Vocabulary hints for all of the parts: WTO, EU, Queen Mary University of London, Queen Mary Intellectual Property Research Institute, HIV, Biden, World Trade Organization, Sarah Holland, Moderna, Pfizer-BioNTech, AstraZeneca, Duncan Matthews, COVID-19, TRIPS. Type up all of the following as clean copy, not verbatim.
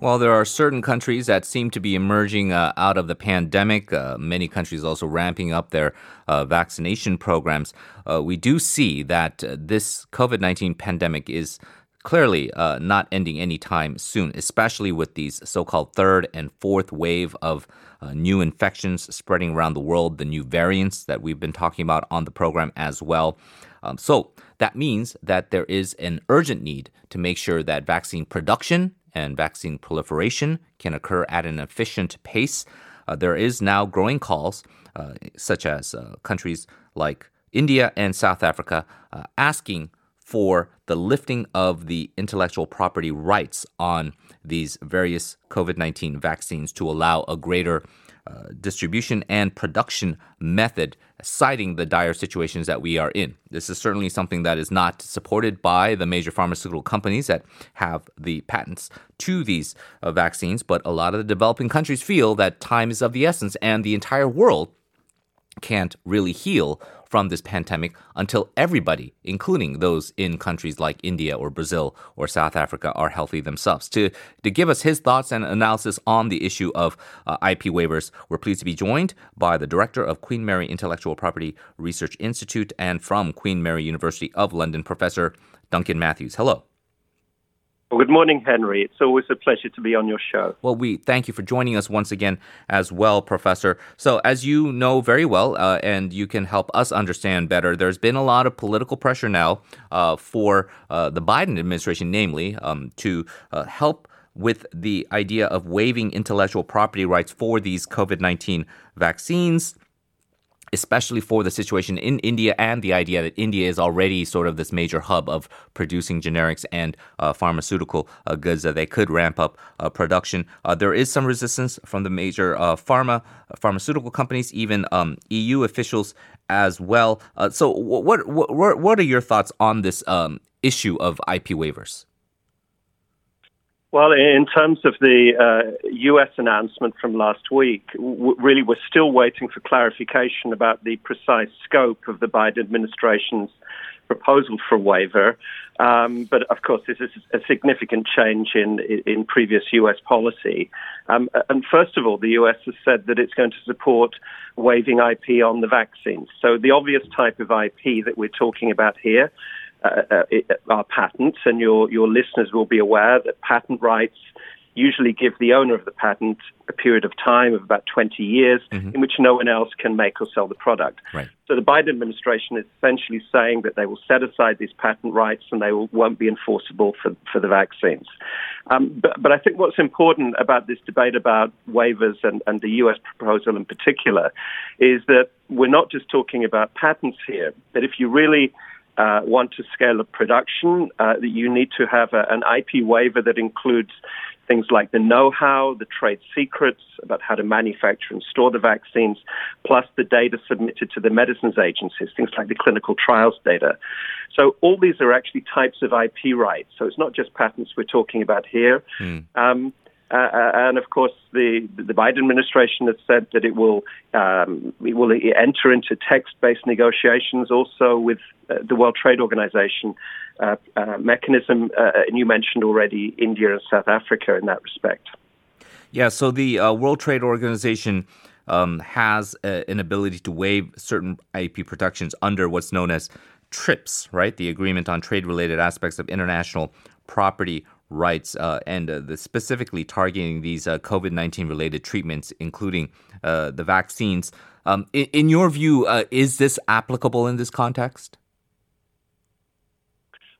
While there are certain countries that seem to be emerging out of the pandemic, many countries also ramping up their vaccination programs, we do see that this COVID-19 pandemic is clearly not ending anytime soon, especially with these so-called third and fourth wave of new infections spreading around the world, the new variants that we've been talking about on the program as well. So that means that there is an urgent need to make sure that vaccine production and vaccine proliferation can occur at an efficient pace. There is now growing calls, such as countries like India and South Africa, asking for the lifting of the intellectual property rights on these various COVID-19 vaccines to allow a greater distribution and production method, citing the dire situations that we are in. This is certainly something that is not supported by the major pharmaceutical companies that have the patents to these vaccines, but a lot of the developing countries feel that time is of the essence and the entire world can't really heal from this pandemic until everybody, including those in countries like India or Brazil or South Africa, are healthy themselves. To give us his thoughts and analysis on the issue of IP waivers, we're pleased to be joined by the director of Queen Mary Intellectual Property Research Institute and from Queen Mary University of London, Professor Duncan Matthews. Hello. Well, good morning, Henry. It's always a pleasure to be on your show. Well, we thank you for joining us once again as well, Professor. So as you know very well, and you can help us understand better, there's been a lot of political pressure now for the Biden administration, namely, to help with the idea of waiving intellectual property rights for these COVID-19 vaccines, especially for the situation in India and the idea that India is already sort of this major hub of producing generics and pharmaceutical goods that they could ramp up production. There is some resistance from the major pharmaceutical companies, even EU officials as well. So what are your thoughts on this issue of IP waivers? Well, in terms of the U.S. announcement from last week, really we're still waiting for clarification about the precise scope of the Biden administration's proposal for a waiver. But of course, this is a significant change in previous U.S. policy. And first of all, the U.S. has said that it's going to support waiving IP on the vaccines. So the obvious type of IP that we're talking about here are patents, and your listeners will be aware that patent rights usually give the owner of the patent a period of time of about 20 years in which no one else can make or sell the product. Right. So the Biden administration is essentially saying that they will set aside these patent rights and they won't be enforceable for the vaccines. But I think what's important about this debate about waivers and the U.S. proposal in particular is that we're not just talking about patents here, that if you really want to scale up production, that you need to have an IP waiver that includes things like the know-how, the trade secrets about how to manufacture and store the vaccines, plus the data submitted to the medicines agencies, things like the clinical trials data. So all these are actually types of IP rights. So it's not just patents we're talking about here. And of course, the Biden administration has said that it will enter into text-based negotiations also with the World Trade Organization mechanism, and you mentioned already India and South Africa in that respect. Yeah, so the World Trade Organization has an ability to waive certain IP protections under what's known as TRIPS, right? The Agreement on Trade-Related Aspects of International Property Rights, and specifically targeting these COVID-19 related treatments, including the vaccines. In your view, is this applicable in this context?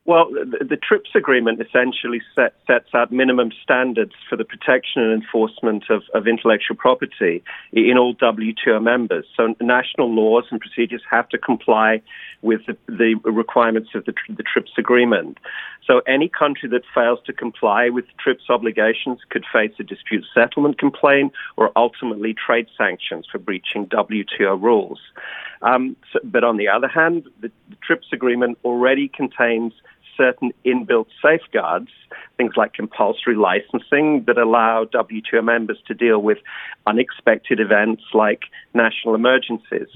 Well, the TRIPS agreement essentially sets out minimum standards for the protection and enforcement of intellectual property in all WTO members. So national laws and procedures have to comply with the requirements of the TRIPS agreement. So any country that fails to comply with TRIPS obligations could face a dispute settlement complaint or ultimately trade sanctions for breaching WTO rules. But on the other hand, the TRIPS agreement already contains certain inbuilt safeguards, things like compulsory licensing that allow WTO members to deal with unexpected events like national emergencies.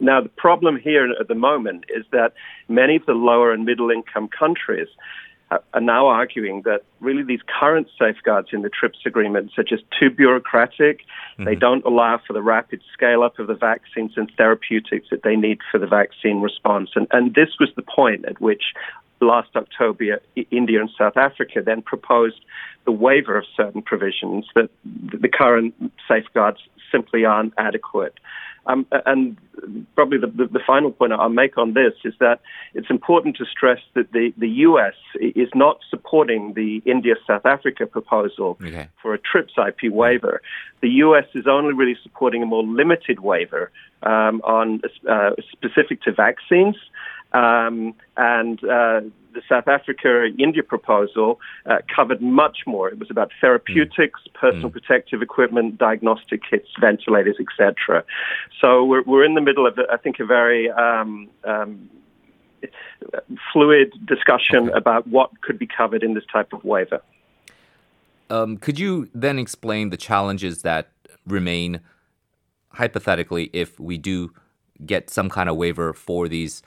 Now, the problem here at the moment is that many of the lower and middle income countries are now arguing that really these current safeguards in the TRIPS agreements are just too bureaucratic. Mm-hmm. They don't allow for the rapid scale-up of the vaccines and therapeutics that they need for the vaccine response. And this was the point at which last October, India and South Africa then proposed the waiver of certain provisions that the current safeguards simply aren't adequate. And probably the final point I'll make on this is that it's important to stress that the US is not supporting the India-South Africa proposal for a TRIPS IP waiver. The US is only really supporting a more limited waiver specific to vaccines. The South Africa-India proposal covered much more. It was about therapeutics, personal protective equipment, diagnostic kits, ventilators, etc. So we're in the middle of, I think, a very fluid discussion about what could be covered in this type of waiver. Could you then explain the challenges that remain, hypothetically, if we do get some kind of waiver for these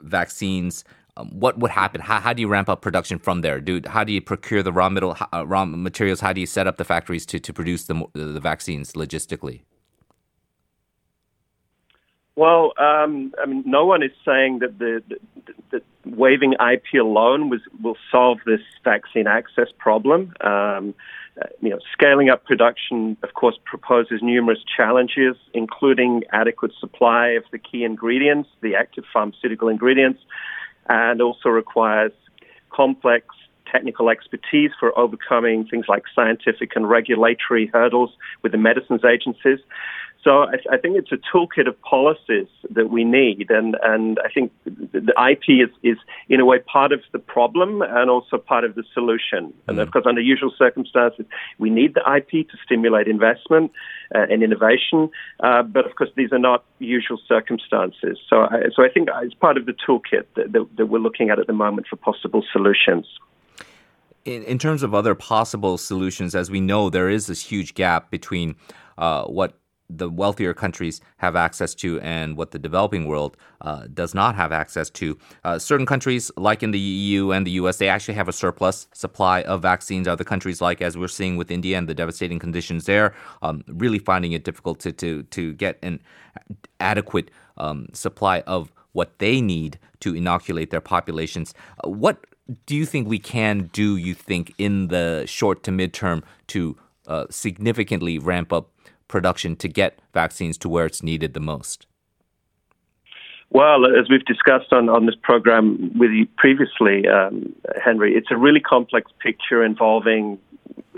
vaccines? What would happen? How do you ramp up production from there? How do you procure the raw materials? How do you set up the factories to produce the vaccines logistically? Well, no one is saying that the waiving IP alone will solve this vaccine access problem. Scaling up production, of course, proposes numerous challenges, including adequate supply of the key ingredients, the active pharmaceutical ingredients, and also requires complex technical expertise for overcoming things like scientific and regulatory hurdles with the medicines agencies. So I think it's a toolkit of policies that we need, and I think the IP is in a way part of the problem and also part of the solution. And of course, under usual circumstances, we need the IP to stimulate investment and innovation, but of course, these are not usual circumstances. So I think it's part of the toolkit that we're looking at the moment for possible solutions. In terms of other possible solutions, as we know, there is this huge gap between what the wealthier countries have access to and what the developing world does not have access to. Certain countries, like in the EU and the US, they actually have a surplus supply of vaccines. Other countries, like as we're seeing with India and the devastating conditions there, really finding it difficult to get an adequate supply of what they need to inoculate their populations. What do you think we can do, you think, in the short to midterm to significantly ramp up production to get vaccines to where it's needed the most? Well, as we've discussed on this program with you previously, Henry, it's a really complex picture involving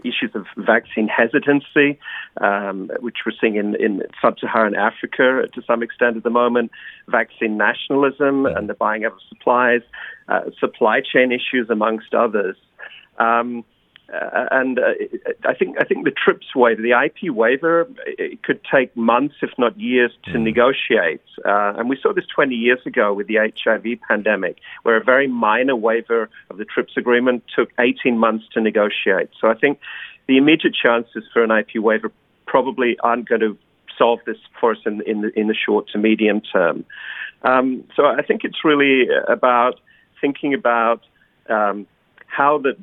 issues of vaccine hesitancy, which we're seeing in sub-Saharan Africa to some extent at the moment, vaccine nationalism and the buying up of supplies, supply chain issues, amongst others. I think the TRIPS waiver, the IP waiver, it could take months, if not years, to negotiate. And we saw this 20 years ago with the HIV pandemic, where a very minor waiver of the TRIPS agreement took 18 months to negotiate. So I think the immediate chances for an IP waiver probably aren't going to solve this for us in the short to medium term. So I think it's really about thinking about how the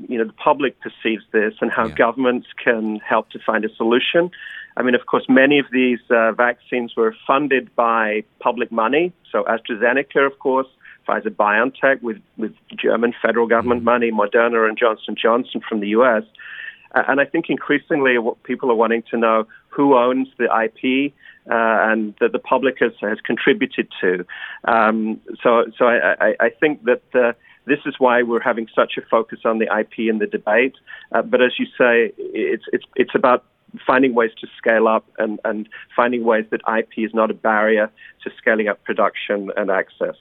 public perceives this and how governments can help to find a solution. I mean, of course, many of these vaccines were funded by public money. So AstraZeneca, of course, Pfizer-BioNTech with German federal government money, Moderna and Johnson & Johnson from the U.S. And I think increasingly what people are wanting to know who owns the IP and that the public has contributed to. So I think that this is why we're having such a focus on the IP in the debate. But as you say, it's about finding ways to scale up and finding ways that IP is not a barrier to scaling up production and access.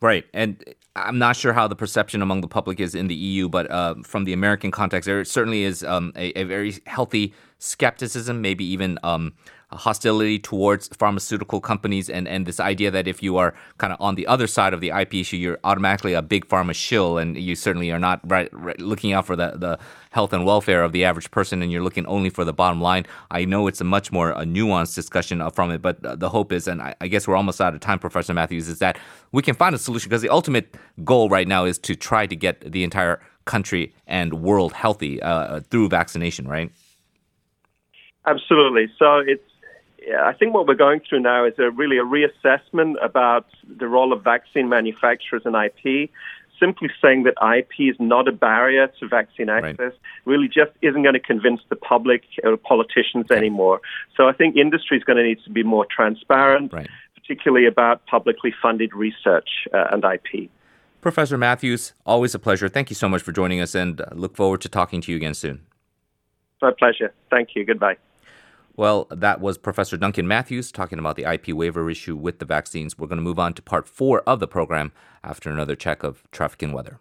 Right. And I'm not sure how the perception among the public is in the EU, but from the American context, there certainly is a very healthy skepticism, maybe even hostility towards pharmaceutical companies and this idea that if you are kind of on the other side of the IP issue, you're automatically a big pharma shill, and you certainly are not looking out for the health and welfare of the average person, and you're looking only for the bottom line. I know it's a much more nuanced discussion from it, but the hope is, and I guess we're almost out of time, Professor Matthews, is that we can find a solution, because the ultimate goal right now is to try to get the entire country and world healthy through vaccination, right? Absolutely. So I think what we're going through now is really a reassessment about the role of vaccine manufacturers and IP. Simply saying that IP is not a barrier to vaccine access really just isn't going to convince the public or politicians anymore. So I think industry is going to need to be more transparent, particularly about publicly funded research and IP. Professor Matthews, always a pleasure. Thank you so much for joining us, and look forward to talking to you again soon. My pleasure. Thank you. Goodbye. Well, that was Professor Duncan Matthews talking about the IP waiver issue with the vaccines. We're going to move on to part 4 of the program after another check of traffic and weather.